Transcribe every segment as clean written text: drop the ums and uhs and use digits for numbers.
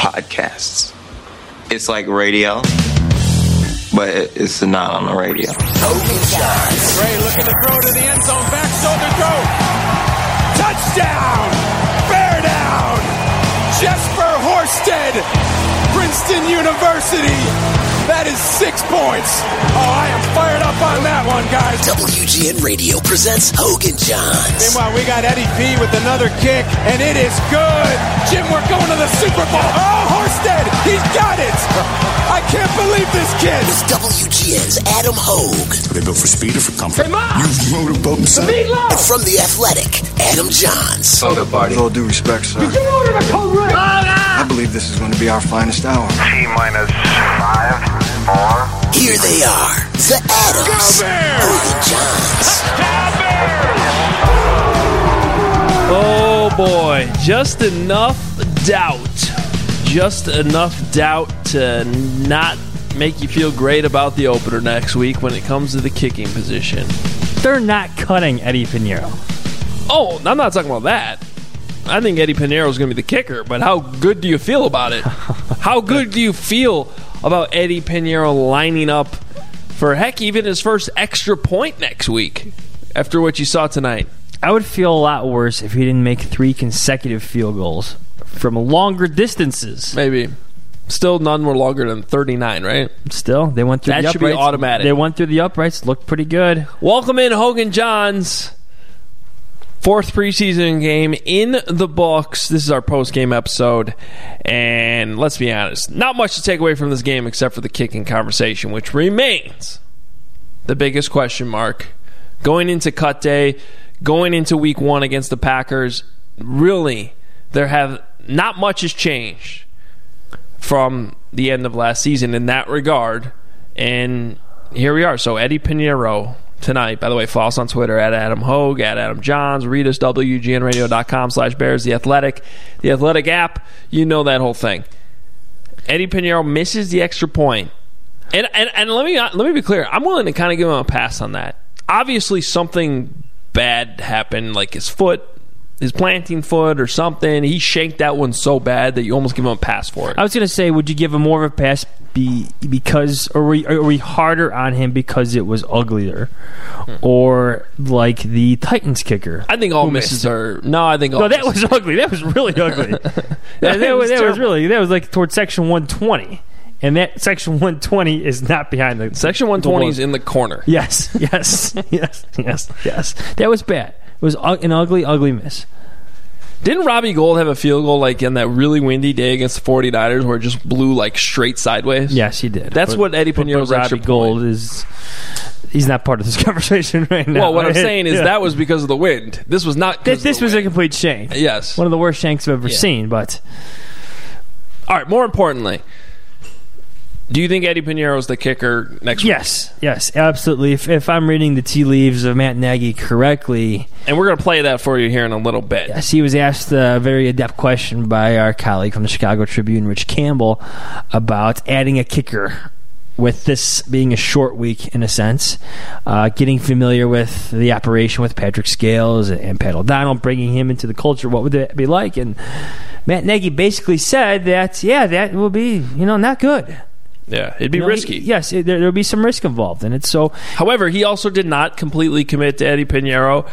Podcasts. It's like radio, but it's not on the radio. Gray looking to throw to the end zone. Back shoulder throw. Touchdown. Bear down. Jesper Horsted. Princeton University. That is 6 points. Oh, I am fired up on that one, guys. WGN Radio presents Hoge and Jahns. Meanwhile, we got Eddy P with another kick, and it is good. Jim, we're going to the Super Bowl. Oh, Horsted. He's got it. I can't believe this kid. It's WGN's Adam Hoge. Are they built for speed or for comfort? Hey, Mom! You've motorboat, son. And from The Athletic, Adam Jahns. Soda party. With all due respect, sir. Did you order a cold red? I believe this is going to be our finest hour. T-minus 5, 4. Here they are, the Adams. Go Bears! Hoge and Jahns. Touchdown Bears! Oh, boy. Just enough doubt. Just enough doubt to not make you feel great about the opener next week when it comes to the kicking position. They're not cutting Eddy Piñeiro. Oh, I'm not talking about that. I think Eddy Piñeiro is going to be the kicker, but how good do you feel about it? How good do you feel about Eddy Piñeiro lining up for, heck, even his first extra point next week after what you saw tonight? I would feel a lot worse if he didn't make 3 consecutive field goals. From longer distances. Maybe. Still none were longer than 39, right? Still. They went through the uprights. That should be automatic. They went through the uprights. Looked pretty good. Welcome in Hoge and Jahns. 4th preseason game in the books. This is our post-game episode. And let's be honest, not much to take away from this game except for the kicking conversation, which remains the biggest question mark. Going into cut day, going into week 1 against the Packers, really, there have... not much has changed from the end of last season in that regard. And here we are. So Eddy Piñeiro tonight. By the way, follow us on Twitter at Adam Hoge, at Adam Jahns. Read us, WGNRadio.com/Bears, The Athletic, The Athletic app. You know that whole thing. Eddy Piñeiro misses the extra point. And let me be clear. I'm willing to kind of give him a pass on that. Obviously, something bad happened, like his foot. His planting foot or something. He shanked that one so bad that you almost give him a pass for it. I was going to say, would you give him more of a pass because, or are we harder on him because it was uglier? Or like the Titans kicker? I think all misses are... No, I think all misses. No, that was ugly. That was really ugly. that was really... That was like towards section 120. And that section 120 is not behind the... Section 120 is in the corner. Yes. That was bad. It was an ugly, ugly miss. Didn't Robbie Gould have a field goal like in that really windy day against the 49ers where it just blew like straight sideways? Yes, he did. That's what Eddy Piñeiro's extra point. Robbie Gould is... He's not part of this conversation right now. Well, what I'm saying is that was because of the wind. This was not because of the wind. This was a complete shank. Yes. One of the worst shanks I've ever seen, but... All right, more importantly... Do you think Eddy Piñeiro is the kicker next week? Yes, absolutely. If I'm reading the tea leaves of Matt Nagy correctly... And we're going to play that for you here in a little bit. Yes, he was asked a very adept question by our colleague from the Chicago Tribune, Rich Campbell, about adding a kicker with this being a short week, in a sense. Getting familiar with the operation with Patrick Scales and Pat O'Donnell, bringing him into the culture, what would that be like? And Matt Nagy basically said that, that will be, not good. Yeah, it'd be risky. There would be some risk involved in it. However, he also did not completely commit to Eddy Piñeiro,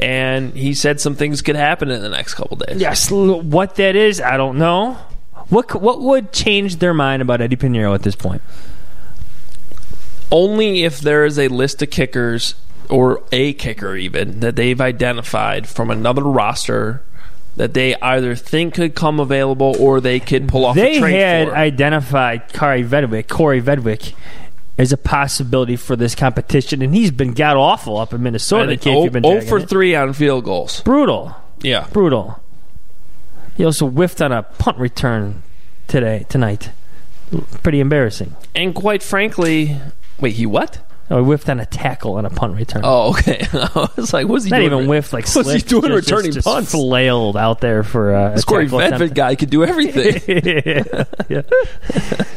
and he said some things could happen in the next couple days. Yes, what that is, I don't know. What would change their mind about Eddy Piñeiro at this point? Only if there is a list of kickers, or a kicker even, that they've identified from another roster that they either think could come available or they could pull off a trade for. They had identified Corey Vedwick as a possibility for this competition, and he's been god-awful up in Minnesota. 0 for 3 on field goals. Brutal. Yeah. He also whiffed on a punt return tonight. Pretty embarrassing. And quite frankly... Wait, he what? Oh, he whiffed on a tackle on a punt return. Oh, okay. I was like, what's he doing? Not even whiffed, like slipped. What's he doing returning punts? Just flailed out there for a Corey Vedwick guy could do everything. Yeah.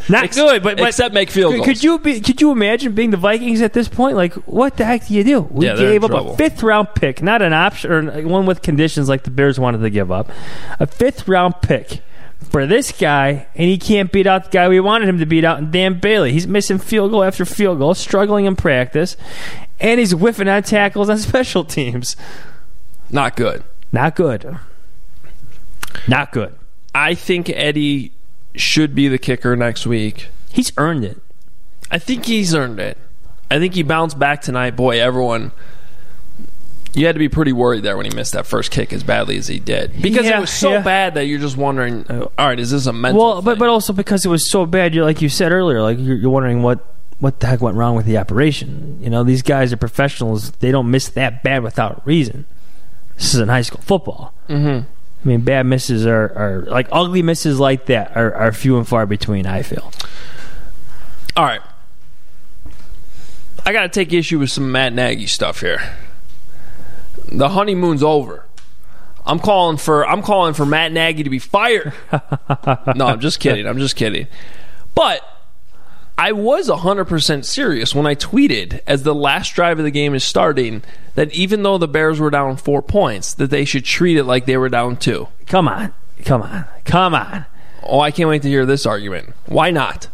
Not good, but... Except make field goals. Could you imagine being the Vikings at this point? Like, what the heck do you do? We gave up a fifth-round pick, not an option, or one with conditions like the Bears wanted to give up. A fifth-round pick for this guy, and he can't beat out the guy we wanted him to beat out, Dan Bailey. He's missing field goal after field goal, struggling in practice, and he's whiffing on tackles on special teams. Not good. Not good. Not good. I think Eddy should be the kicker next week. He's earned it. I think he's earned it. I think he bounced back tonight. Boy, everyone... You had to be pretty worried there when he missed that first kick as badly as he did. Because it was so bad that you're just wondering, all right, is this a mental thing? But also because it was so bad, like you said earlier, like you're wondering what the heck went wrong with the operation. You know, these guys are professionals. They don't miss that bad without reason. This isn't high school football. Mm-hmm. I mean, bad misses are like ugly misses like that are few and far between, I feel. All right. I got to take issue with some Matt Nagy stuff here. The honeymoon's over. I'm calling for Matt Nagy to be fired. No, I'm just kidding. But I was 100% serious when I tweeted as the last drive of the game is starting that even though the Bears were down 4 points, that they should treat it like they were down 2. Come on. Oh, I can't wait to hear this argument. Why not?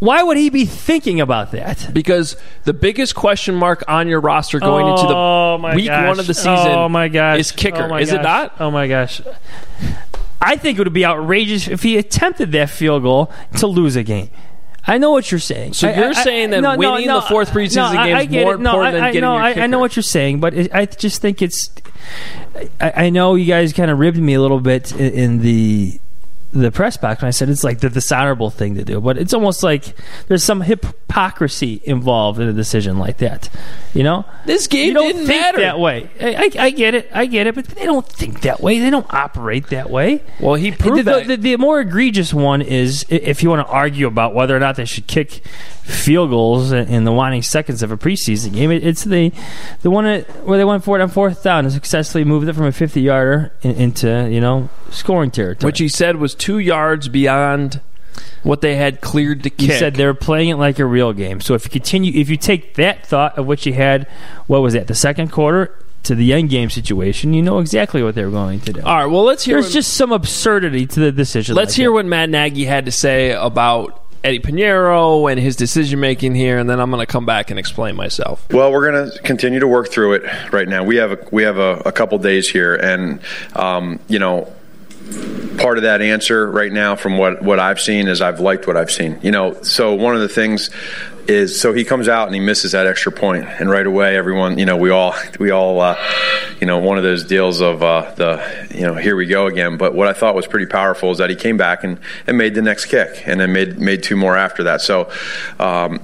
Why would he be thinking about that? Because the biggest question mark on your roster going into the week one of the season is kicker. Is it not? Oh, my gosh. I think it would be outrageous if he attempted that field goal to lose a game. I know what you're saying. So you're saying that winning the fourth preseason game is more important than getting your kicker. I know what you're saying, but I just think it's... I know you guys kind of ribbed me a little bit in the... The press box, and I said it's like the dishonorable thing to do, but it's almost like there's some hypocrisy involved in a decision like that. You know, this game didn't matter that way. I get it, but they don't think that way. They don't operate that way. Well, he proved that. The more egregious one is if you want to argue about whether or not they should kick field goals in the waning seconds of a preseason game. It's the one where they went for it on fourth down and successfully moved it from a 50-yarder into scoring territory, which he said was 2 yards beyond what they had cleared to kick. He said they were playing it like a real game. So if you take that thought of what you had, what was that, the second quarter to the end game situation, you know exactly what they were going to do. All right, well let's hear. There's just some absurdity to the decision. Let's hear what Matt Nagy had to say about Eddy Piñeiro and his decision-making here, and then I'm going to come back and explain myself. Well, we're going to continue to work through it right now. We have a couple days here, and, part of that answer right now from what I've seen is I've liked what I've seen. So one of the things is, so he comes out and he misses that extra point, and right away everyone, we all one of those deals of here we go again. But what I thought was pretty powerful is that he came back and made the next kick, and then made two more after that. So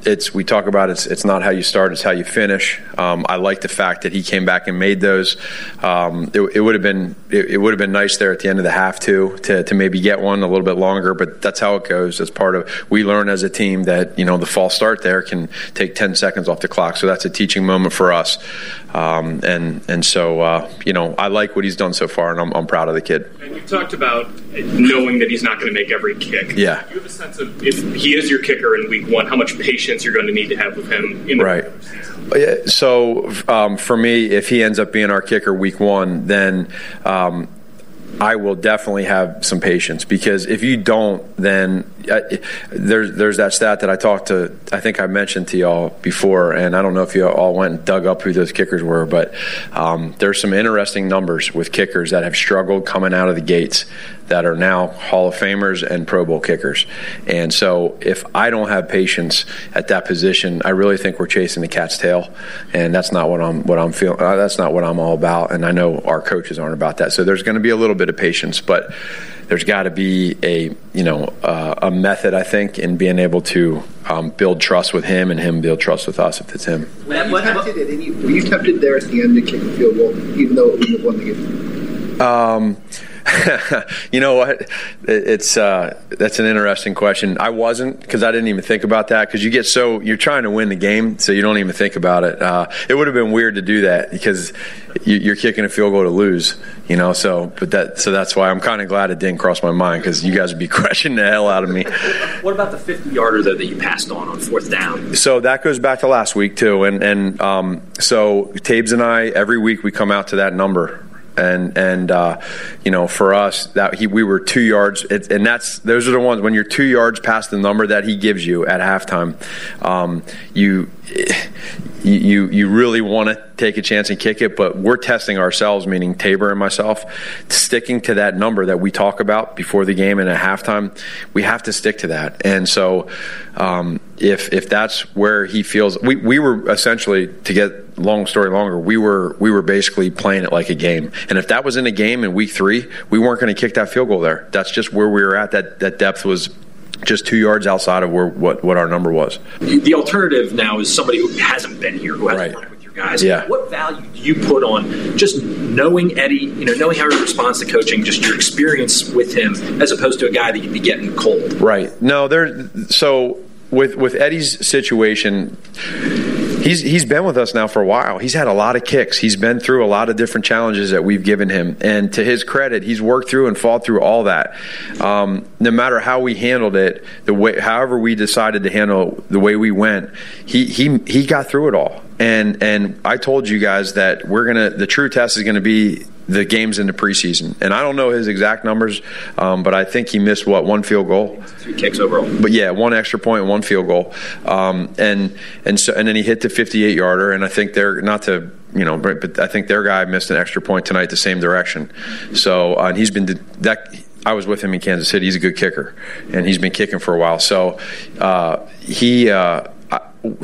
it's not how you start, it's how you finish. I like the fact that he came back and made those. It would have been nice there at the end of the half too to maybe get one a little bit longer, but that's how it goes. That's part of, we learn as a team that the false start there can take 10 seconds off the clock, so that's a teaching moment for us. So I like what he's done so far, and I'm proud of the kid. And you talked about knowing that he's not going to make every kick. Yeah. Do you have a sense of, if he is your kicker in week one, how much patience you're going to need to have with him in the right season? So for me, if he ends up being our kicker week one, then I will definitely have some patience, because if you don't, then there's that stat that I talked to, I think I mentioned to y'all before, and I don't know if you all went and dug up who those kickers were, but there's some interesting numbers with kickers that have struggled coming out of the gates that are now Hall of Famers and Pro Bowl kickers. And so if I don't have patience at that position, I really think we're chasing the cat's tail, and that's not what I'm feeling. That's not what I'm all about, and I know our coaches aren't about that. So there's going to be a little bit of patience, but there's got to be a method, I think, in being able to build trust with him and him build trust with us if it's him. Matt, were you tempted there at the end to kick the field goal, even though it wouldn't have won the game? You know what? It's that's an interesting question. I wasn't, because I didn't even think about that, because you're trying to win the game, so you don't even think about it. It would have been weird to do that, because you're kicking a field goal to lose, you know. So that's why I'm kind of glad it didn't cross my mind, because you guys would be crushing the hell out of me. What about the 50-yarder though that you passed on fourth down? So that goes back to last week too, and so Tabes and I, every week we come out to that number. And you know, for us, that we were 2 yards, and those are the ones when you're 2 yards past the number that he gives you at halftime. You really want to take a chance and kick it, but we're testing ourselves, meaning Tabor and myself, sticking to that number that we talk about before the game and at halftime. We have to stick to that, and so if that's where he feels, we were essentially, to get long story longer, we were basically playing it like a game, and if that was in a game in week 3, we weren't going to kick that field goal there. That's just where we were at. That depth was just 2 yards outside of where what our number was. The alternative now is somebody who hasn't been here, who hasn't worked with your guys. Yeah. What value do you put on just knowing Eddy, knowing how he responds to coaching, just your experience with him, as opposed to a guy that you'd be getting cold? Right. No, so with Eddie's situation, he's been with us now for a while. He's had a lot of kicks. He's been through a lot of different challenges that we've given him. And to his credit, he's worked through and fought through all that. No matter how we handled it, however we decided to handle the way we went, he got through it all. And I told you guys that the true test is gonna be the games in the preseason. And I don't know his exact numbers, but I think he missed, one field goal? 2 kicks overall. But yeah, 1 extra point, 1 field goal. And then he hit the 58-yarder, and I think I think their guy missed an extra point tonight the same direction. So, and he's been – I was with him in Kansas City. He's a good kicker, and he's been kicking for a while. So,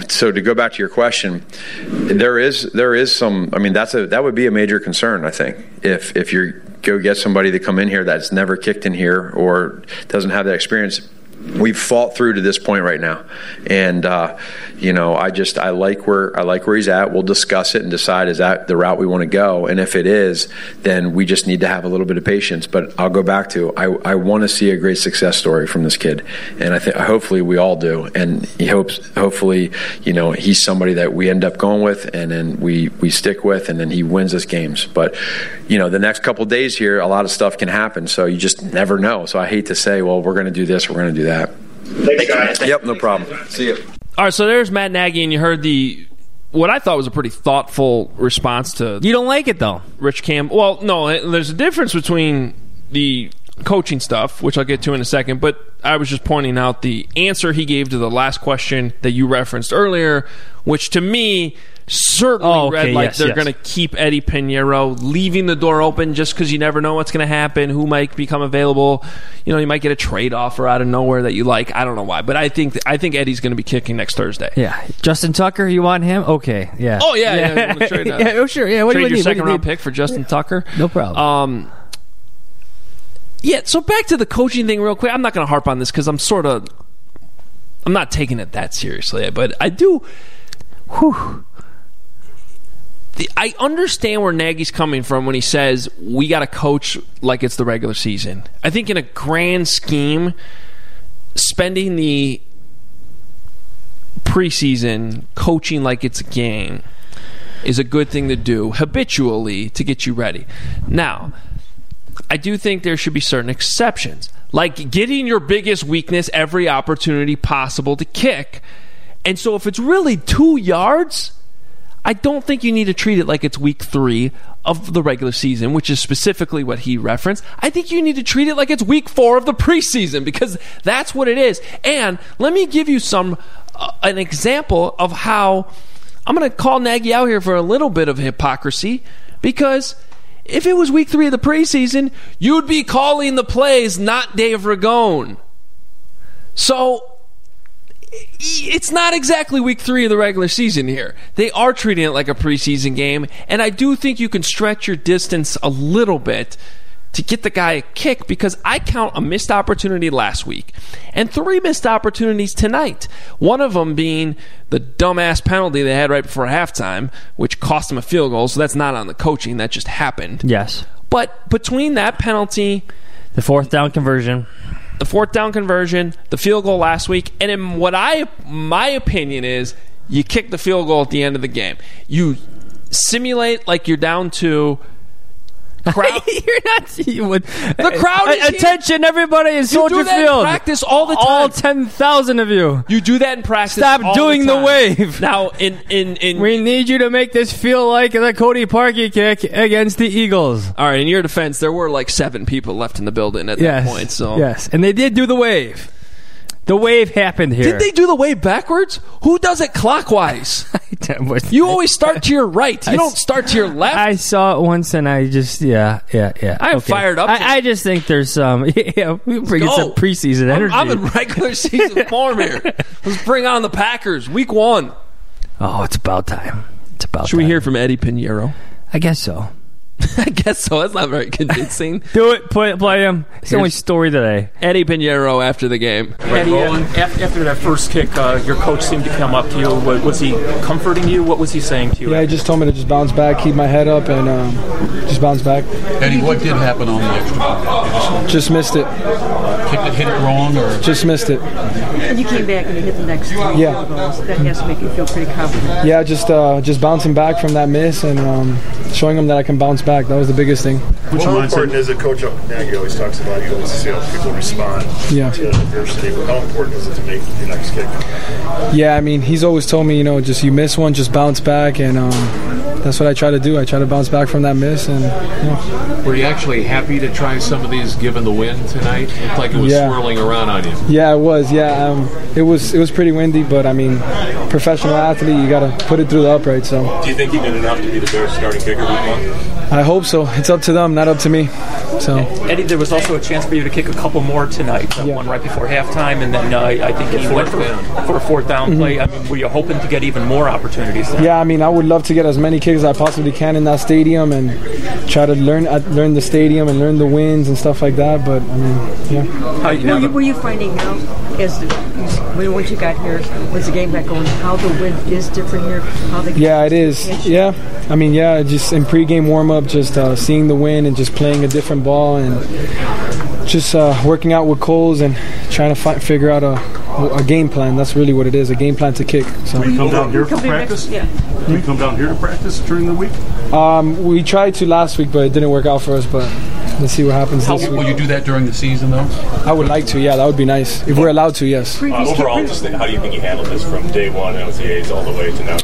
so to go back to your question, there is some. I mean, that would be a major concern, I think, if you go get somebody to come in here that's never kicked in here or doesn't have that experience. We've fought through to this point right now, and I like where he's at. We'll discuss it and decide, is that the route we want to go, and if it is, then we just need to have a little bit of patience. But I'll go back to I want to see a great success story from this kid, and I think hopefully we all do. And he hopefully he's somebody that we end up going with, and then we stick with, and then he wins us games. But the next couple of days here, a lot of stuff can happen, so you just never know. So I hate to say, well, we're going to do this, we're going to do that. Thanks, guys. Yep, no problem. See you. All right, so there's Matt Nagy, and you heard what I thought was a pretty thoughtful response to. You don't like it, though. Rich Campbell. Well, no, there's a difference between the coaching stuff, which I'll get to in a second, but I was just pointing out the answer he gave to the last question that you referenced earlier, which to me certainly they're going to keep Eddy Piñeiro, leaving the door open just because you never know what's going to happen, who might become available. You might get a trade offer out of nowhere that you like. I don't know why, but I think Eddie's going to be kicking next Thursday. Yeah, Justin Tucker, you want him? Okay, yeah. Oh yeah. Yeah, trade, yeah, oh sure. Yeah, what trade do you your second round pick for Justin Tucker? No problem. Yeah, so back to the coaching thing real quick. I'm not going to harp on this because I'm not taking it that seriously, but I do. Whew. I understand where Nagy's coming from when he says we got to coach like it's the regular season. I think in a grand scheme, spending the preseason coaching like it's a game is a good thing to do habitually to get you ready. Now, I do think there should be certain exceptions, like getting your biggest weakness every opportunity possible to kick. And so if it's really 2 yards, I don't think you need to treat it like it's week 3 of the regular season, which is specifically what he referenced. I think you need to treat it like it's week 4 of the preseason, because that's what it is. And let me give you an example of how I'm going to call Nagy out here for a little bit of hypocrisy, because if it was week 3 of the preseason, you'd be calling the plays, not Dave Ragone. So it's not exactly week 3 of the regular season here. They are treating it like a preseason game, and I do think you can stretch your distance a little bit to get the guy a kick, because I count a missed opportunity last week and 3 missed opportunities tonight. One of them being the dumbass penalty they had right before halftime, which cost them a field goal, so that's not on the coaching. That just happened. Yes. But between that penalty, the fourth down conversion, the field goal last week, and in what my opinion is, you kick the field goal at the end of the game. You simulate like you're down 2. Crowd. You're not seeing what the crowd is. Attention, here. Everybody! It's Soldier Field. You do that in practice all the time. All 10,000 of you. You do that in practice. Stop all doing the wave. Now, in we need you to make this feel like the Cody Parkey kick against the Eagles. All right. In your defense, there were like 7 people left in the building at that point. So yes, and they did do the wave. The wave happened here. Did they do the wave backwards? Who does it clockwise? You always start to your right. You don't start to your left. I saw it once, and I just, yeah. I'm fired up. I just think there's some, we bring some preseason energy. I'm in regular season form here. Let's bring on the Packers, week 1. Oh, it's about time. Should we hear from Eddy Piñeiro? I guess so. That's not very convincing. Do it. Play him. It's the only story today. Eddy Piñeiro after the game. Eddie, after that first kick, your coach seemed to come up to you. Was he comforting you? What was he saying to you? Yeah, he just told me to just bounce back, keep my head up, and just bounce back. Eddie, what did happen on the extra point? Just missed it. Hit it wrong? Or just missed it. And you came back and you hit the next one. Yeah. That has to make you feel pretty confident. Yeah, just bouncing back from that miss and showing them that I can bounce back. That was the biggest thing. How important is it, Coach Nagy always talks about, you always see how people respond to adversity, but how important is it to make the next kick? Yeah, I mean, he's always told me, just you miss one, just bounce back, and that's what I try to do. I try to bounce back from that miss. And were you actually happy to try some of these given the wind tonight? It looked like it was swirling around on you. Yeah, it was. Yeah, it was pretty windy, but, I mean, professional athlete, you got to put it through the upright. So. Do you think you did enough to be the Bears starting kicker week 1? I hope so. It's up to them, not up to me. So, Eddie, there was also a chance for you to kick a couple more tonight. One right before halftime, and then I think he went for a fourth down play. I mean, were you hoping to get even more opportunities then? Yeah, I mean, I would love to get as many kicks as I possibly can in that stadium and try to learn the stadium and learn the wins and stuff like that. But I mean, were you finding out once you got here, was the game back going? How the wind is different here? It is. Yeah, I mean, just in pregame warm up. Just seeing the win and just playing a different ball and just working out with Coles and trying to figure out a game plan. That's really what it is, a game plan to kick. So. We come down here for practice? Yeah. We come down here to practice during the week? We tried to last week, but it didn't work out for us. But let's see what happens this week. Will you do that during the season, though? I would like to, yeah. That would be nice. If we're allowed to, yes. Overall, just how do you think you handled this from day one, OTAs, all the way to now?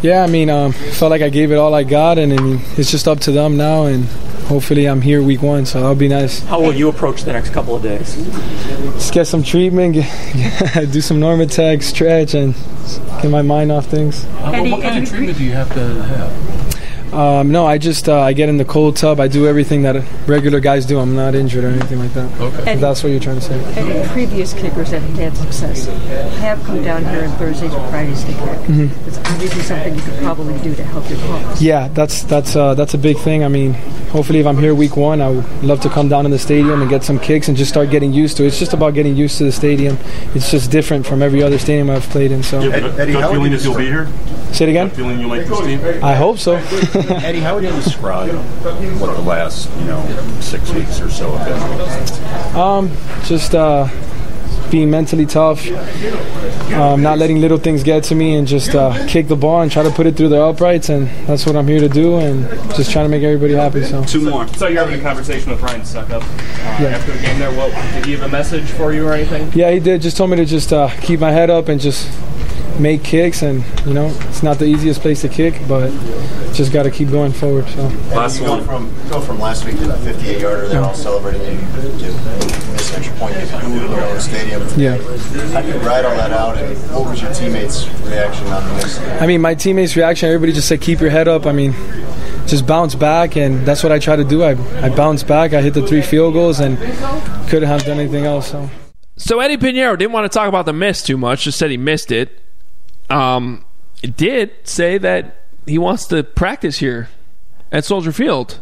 Yeah, I mean, felt like I gave it all I got, and it's just up to them now, and hopefully I'm here week 1, so that'll be nice. How will you approach the next couple of days? Just get some treatment, do some Normatec, stretch, and get my mind off things. What kind of treatment do you have to have? No, I just I get in the cold tub. I do everything that regular guys do. I'm not injured or anything like that. Okay. If that's what you're trying to say. And previous kickers that have had success have come down here on Thursdays or Fridays to kick. Mm-hmm. It's obviously something you could probably do to help your cause. Yeah, that's a big thing. I mean, hopefully if I'm here week 1, I would love to come down in the stadium and get some kicks and just start getting used to it. It's just about getting used to the stadium. It's just different from every other stadium I've played in. So. Eddie, how feeling that you'll be here? Say it again? Feeling you like this team? I hope so. Eddie, how would you describe what the last, 6 weeks or so have been? Being mentally tough, not letting little things get to me, and just kick the ball and try to put it through the uprights, and that's what I'm here to do, and just trying to make everybody happy. So two more. So you're having a conversation with Ryan Succop after the game there. Did he have a message for you or anything? Yeah, he did. Just told me to just keep my head up and just make kicks, and it's not the easiest place to kick, but just got to keep going forward. So last one from last week to that 58-yarder, they're all celebrating this extra point in the stadium. Yeah, how do you ride all that out, and what was your teammates' reaction on the next game? I mean, my teammates' reaction, everybody just said keep your head up. I mean, just bounce back, and that's what I try to do. I bounce back, I hit the 3 field goals, and couldn't have done anything else. So Eddy Piñeiro didn't want to talk about the miss too much, just said he missed it. It did say that he wants to practice here at Soldier Field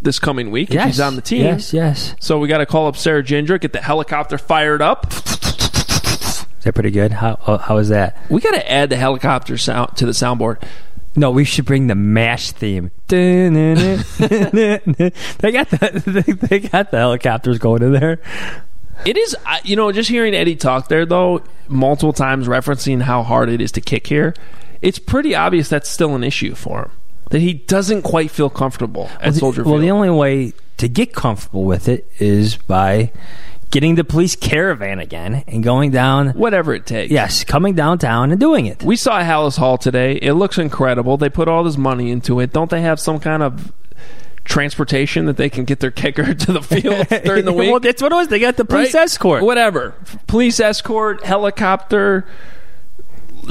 this coming week. Yes. If he's on the team. Yes. So we got to call up Sarah Ginger, get the helicopter fired up. Is that pretty good? How is that? We got to add the helicopter sound to the soundboard. No, we should bring the MASH theme. They got the helicopters going in there. It is, you know, just hearing Eddy talk there, though, multiple times referencing how hard it is to kick here, it's pretty obvious that's still an issue for him, that he doesn't quite feel comfortable at Soldier Field. Well, the only way to get comfortable with it is by getting the police caravan again and going down. Whatever it takes. Yes, coming downtown and doing it. We saw Halas Hall today. It looks incredible. They put all this money into it. Don't they have some kind of transportation that they can get their kicker to the field during the week? Well, that's what it was. They got the police escort. Whatever. Police escort, helicopter,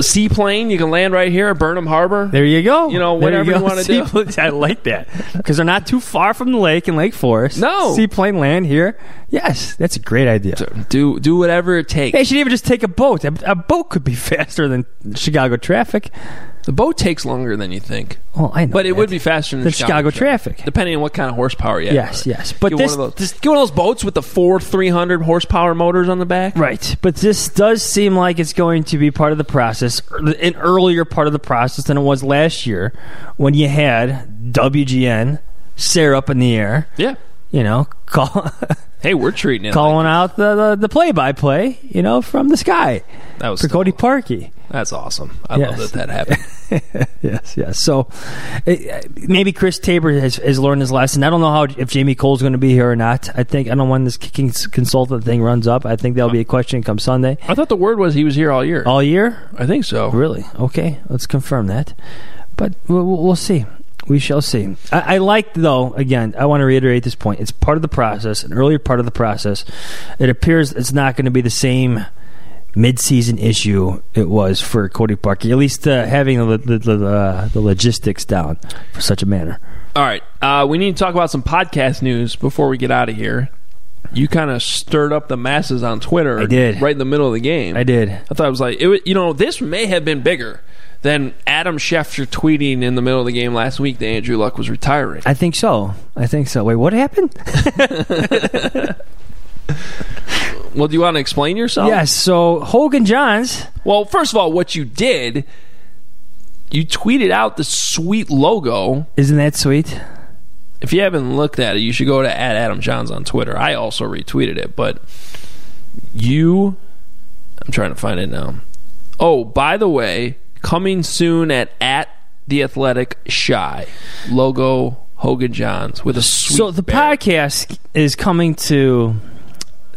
seaplane. You can land right here at Burnham Harbor. There you go. You know, whatever you want to do. I like that. Because they're not too far from the lake in Lake Forest. No. Seaplane land here. Yes. That's a great idea. Do whatever it takes. They should even just take a boat. A boat could be faster than Chicago traffic. The boat takes longer than you think. Oh, I know. But it would be faster than the Chicago traffic. Depending on what kind of horsepower you have. Yes. But get one of those boats with the 300 horsepower motors on the back. Right. But this does seem like it's going to be part of the process, an earlier part of the process than it was last year when you had WGN, Sarah up in the air. Yeah. You know, hey, we're treating it. Calling out the play-by-play, you know, from the sky. That was for Cody Parkey. That's awesome. I love that happened. yes. So maybe Chris Tabor has learned his lesson. I don't know if Jamie Cole's going to be here or not. I don't know when this kicking consultant thing runs up. I think that'll be a question come Sunday. I thought the word was he was here all year. All year? I think so. Really? Okay. Let's confirm that. But we'll see. We shall see. I like, though, again, I want to reiterate this point. It's part of the process, an earlier part of the process. It appears it's not going to be the same mid-season issue it was for Cody Parkey, at least having the logistics down for such a manner. All right. We need to talk about some podcast news before we get out of here. You kind of stirred up the masses on Twitter. I did. Right in the middle of the game. I did. I thought it was like, this may have been bigger than Adam Schefter tweeting in the middle of the game last week that Andrew Luck was retiring. I think so. Wait, what happened? Well, do you want to explain yourself? Yes, so Hoge and Jahns. Well, first of all, what you did, you tweeted out the sweet logo. Isn't that sweet? If you haven't looked at it, you should go to @AdamJahns on Twitter. I also retweeted it, but I'm trying to find it now. Oh, by the way, coming soon at The Athletic Shy. Logo Hoge and Jahns with a sweet So the bear. Podcast is coming to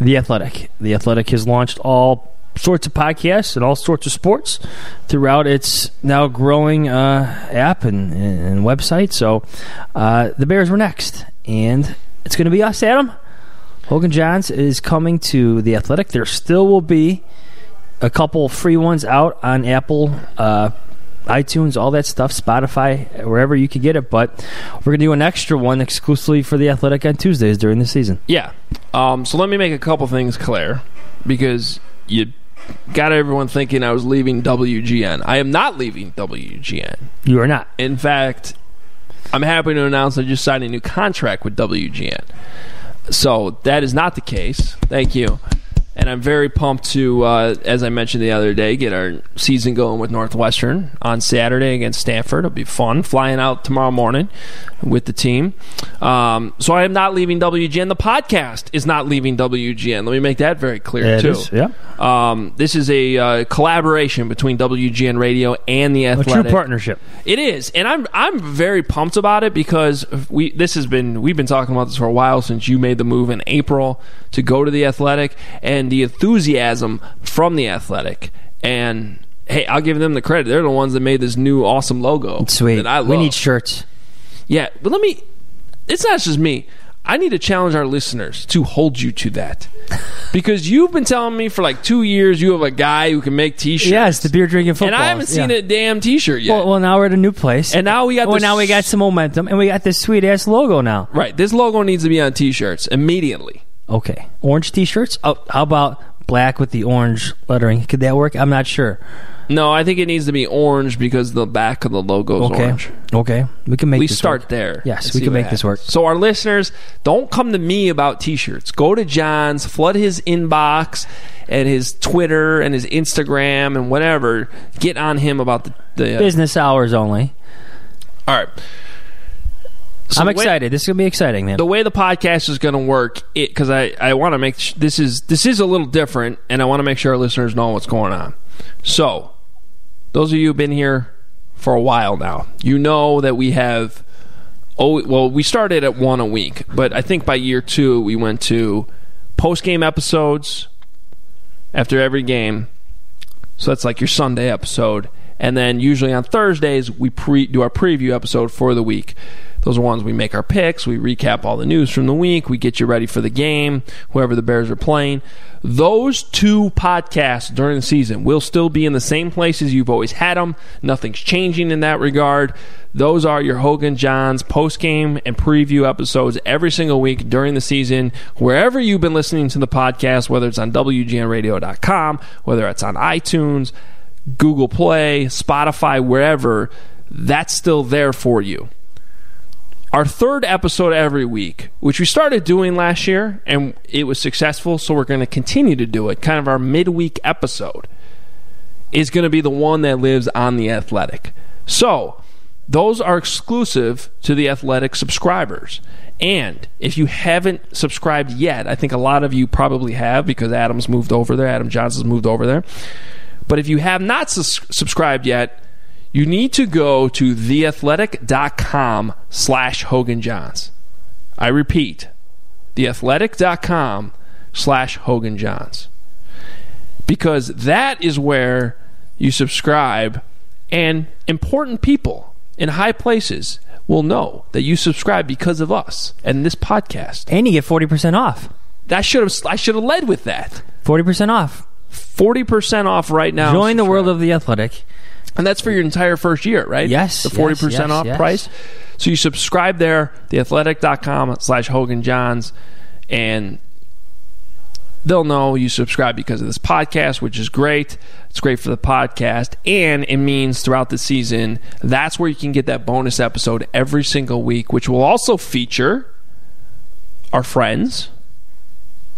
The Athletic. The Athletic has launched all sorts of podcasts and all sorts of sports throughout its now growing app and website. So the Bears were next. And it's going to be us, Adam. Hoge and Jahns is coming to The Athletic. There still will be a couple free ones out on Apple, iTunes, all that stuff, Spotify, wherever you can get it. But we're going to do an extra one exclusively for The Athletic on Tuesdays during the season. Yeah. So let me make a couple things clear, because you got everyone thinking I was leaving WGN. I am not leaving WGN. You are not. In fact, I'm happy to announce I just signed a new contract with WGN. So that is not the case. Thank you. And I'm very pumped to, as I mentioned the other day, get our season going with Northwestern on Saturday against Stanford. It'll be fun. Flying out tomorrow morning with the team. So I am not leaving WGN. The podcast is not leaving WGN. Let me make that very clear, too. It is, yeah. This is a collaboration between WGN Radio and The Athletic. A true partnership. It is. And I'm very pumped about it, because we've been talking about this for a while since you made the move in April to go to The Athletic. And the enthusiasm from The Athletic. And, hey, I'll give them the credit. They're the ones that made this new awesome logo. Sweet. That I love. We need shirts. Yeah, but it's not just me. I need to challenge our listeners to hold you to that. Because you've been telling me for like 2 years you have a guy who can make T-shirts. Yes, the beer drinking football. And I haven't seen a damn T-shirt yet. Well, now we're at a new place. And now we got now we got some momentum. And we got this sweet-ass logo now. Right. This logo needs to be on T-shirts immediately. Okay. Orange T-shirts? Oh, how about black with the orange lettering. Could that work? I'm not sure. No, I think it needs to be orange because the back of the logo is orange. Okay. We can make this work. We start there. Yes, we can make this work. So our listeners, don't come to me about T-shirts. Go to John's, flood his inbox and his Twitter and his Instagram and whatever. Get on him about the business hours only. All right. So I'm excited. This is going to be exciting, man. The way the podcast is going to work, because I want to make this is a little different, and I want to make sure our listeners know what's going on. So, those of you who've been here for a while now, you know that we have... Oh, well, we started at one a week, but I think by year two, we went to post-game episodes after every game. So that's like your Sunday episode. And then usually on Thursdays, we do our preview episode for the week. Those are ones we make our picks, we recap all the news from the week, we get you ready for the game, whoever the Bears are playing. Those two podcasts during the season will still be in the same places you've always had them. Nothing's changing in that regard. Those are your Hoge and Jahns post-game and preview episodes every single week during the season. Wherever you've been listening to the podcast, whether it's on WGNRadio.com, whether it's on iTunes, Google Play, Spotify, wherever, that's still there for you. Our third episode every week, which we started doing last year, and it was successful, so we're going to continue to do it. Kind of our midweek episode is going to be the one that lives on The Athletic. So, those are exclusive to The Athletic subscribers. And if you haven't subscribed yet, I think a lot of you probably have because Adam's moved over there, Adam Jahns has moved over there. But if you have not subscribed yet, you need to go to theathletic.com/Hoge and Jahns. I repeat, theathletic.com/Hoge and Jahns. Because that is where you subscribe, and important people in high places will know that you subscribe because of us and this podcast. And you get 40% off. I should have led with that. 40% off. 40% off right now. Join the world of The Athletic. And that's for your entire first year, right? Yes. The 40% off price. So you subscribe there, theathletic.com/Hoge and Jahns, and they'll know you subscribe because of this podcast, which is great. It's great for the podcast, and it means throughout the season, that's where you can get that bonus episode every single week, which will also feature our friends.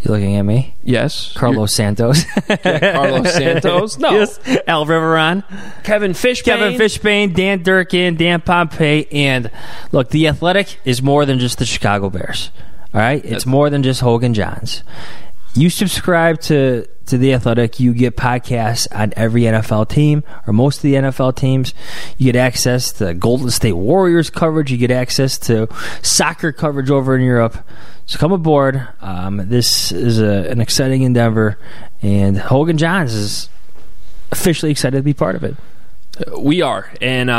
You looking at me? Yes. Carlos Santos. Yeah, Carlos Santos. No. Yes. Al Riveron. Kevin Fishbane, Dan Durkin, Dan Pompey, and look, The Athletic is more than just the Chicago Bears. All right? It's more than just Hoge and Jahns. You subscribe to The Athletic, you get podcasts on every NFL team or most of the NFL teams. You get access to Golden State Warriors coverage. You get access to soccer coverage over in Europe. So come aboard. This is an exciting endeavor, and Hoge and Jahns is officially excited to be part of it. We are, and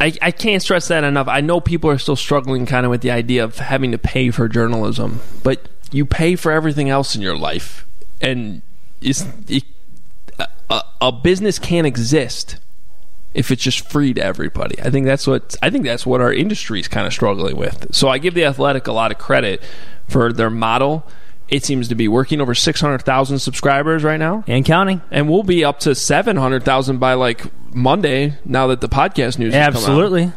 I can't stress that enough. I know people are still struggling kind of with the idea of having to pay for journalism, but you pay for everything else in your life, and a business can't exist if it's just free to everybody. I think that's what our industry is kind of struggling with. So I give The Athletic a lot of credit for their model. It seems to be working. Over 600,000 subscribers right now, and counting. And we'll be up to 700,000 by like Monday. Now that the podcast news has come out.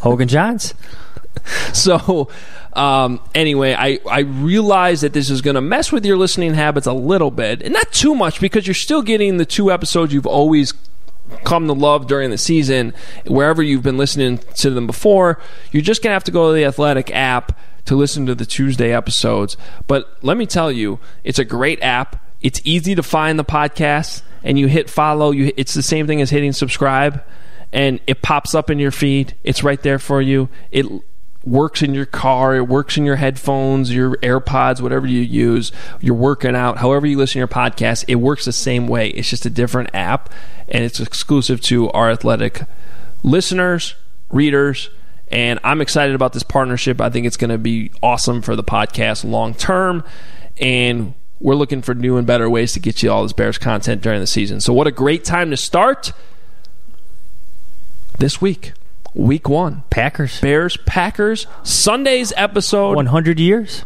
Hoge and Jahns. So, anyway, I realize that this is going to mess with your listening habits a little bit, and not too much, because you're still getting the two episodes you've always come to love during the season, wherever you've been listening to them before. You're just going to have to go to the Athletic app to listen to the Tuesday episodes. But let me tell you, it's a great app. It's easy to find the podcast, and you hit follow. It's the same thing as hitting subscribe, and it pops up in your feed. It's right there for you. It works in your car, it works in your headphones, your AirPods, whatever you use, you're working out, however you listen to your podcast, it works the same way. It's just a different app, and it's exclusive to our Athletic listeners, readers, and I'm excited about this partnership. I think it's going to be awesome for the podcast long term, and we're looking for new and better ways to get you all this Bears content during the season. So what a great time to start this week. Week 1. Packers. Bears, Packers. Sunday's episode. 100 years.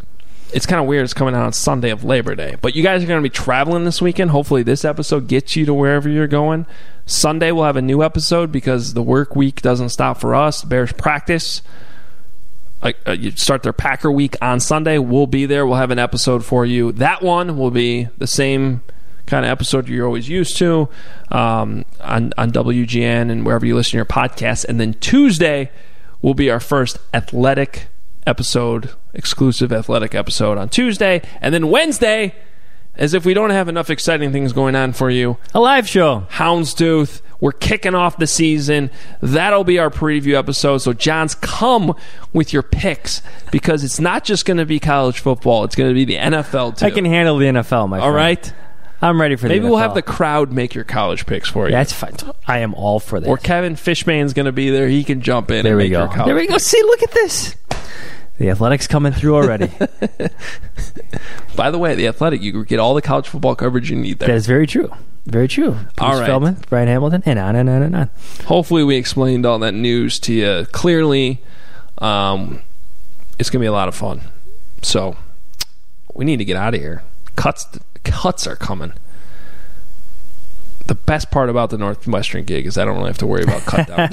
It's kind of weird. It's coming out on Sunday of Labor Day. But you guys are going to be traveling this weekend. Hopefully this episode gets you to wherever you're going. Sunday we'll have a new episode because the work week doesn't stop for us. Bears practice. You start their Packer week on Sunday. We'll be there. We'll have an episode for you. That one will be the same kind of episode you're always used to on WGN and wherever you listen to your podcasts. And then Tuesday will be our first Athletic episode, exclusive Athletic episode on Tuesday. And then Wednesday, as if we don't have enough exciting things going on for you, a live show. Houndstooth. We're kicking off the season. That'll be our preview episode. So, Johns, come with your picks because it's not just going to be college football. It's going to be the NFL, too. I can handle the NFL, my friend. All right? I'm ready for the NFL. Maybe we'll have the crowd make your college picks for you. That's fine. I am all for that. Or Kevin Fishman's going to be there. He can jump in and make your college picks. There we go. See, look at this. The Athletic's coming through already. By the way, The Athletic, you get all the college football coverage you need there. That is very true. Very true. Bruce all right. Feldman, Brian Hamilton, and on and on and on. Hopefully we explained all that news to you clearly. It's going to be a lot of fun. So we need to get out of here. Cuts are coming. The best part about the Northwestern gig is I don't really have to worry about cut down.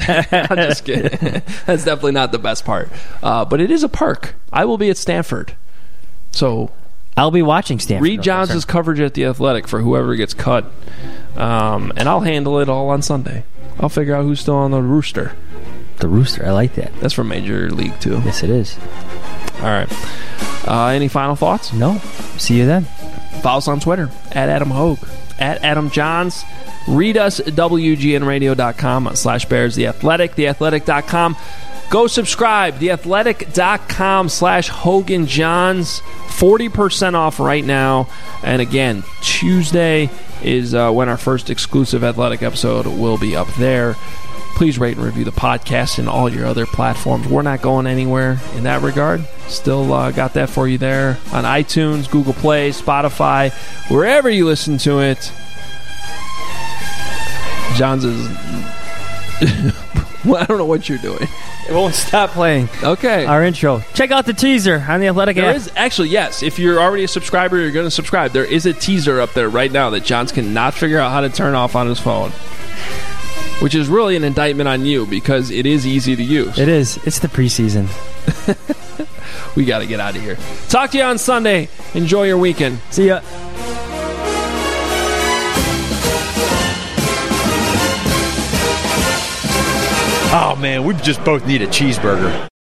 I'm just kidding. That's definitely not the best part. But it is a perk. I will be at Stanford. So I'll be watching Stanford. Read Johns' coverage at The Athletic for whoever gets cut. And I'll handle it all on Sunday. I'll figure out who's still on the rooster. The rooster. I like that. That's from Major League, too. Yes, it is. All right. Any final thoughts? No. See you then. Follow us on Twitter, at Adam Hoge. At Adam Jahns. Read us at WGNRadio.com/Bears, The Athletic, TheAthletic.com. Go subscribe, TheAthletic.com/Hoge and Jahns. 40% off right now. And again, Tuesday is when our first exclusive Athletic episode will be up there. Please rate and review the podcast and all your other platforms. We're not going anywhere in that regard. Still got that for you there on iTunes, Google Play, Spotify, wherever you listen to it. Johns is... well, I don't know what you're doing. It won't stop playing. Okay. Our intro. Check out the teaser on The Athletic app. There is, actually, yes. If you're already a subscriber, you're going to subscribe. There is a teaser up there right now that Johns cannot figure out how to turn off on his phone. Which is really an indictment on you because it is easy to use. It is. It's the preseason. We got to get out of here. Talk to you on Sunday. Enjoy your weekend. See ya. Oh, man, we just both need a cheeseburger.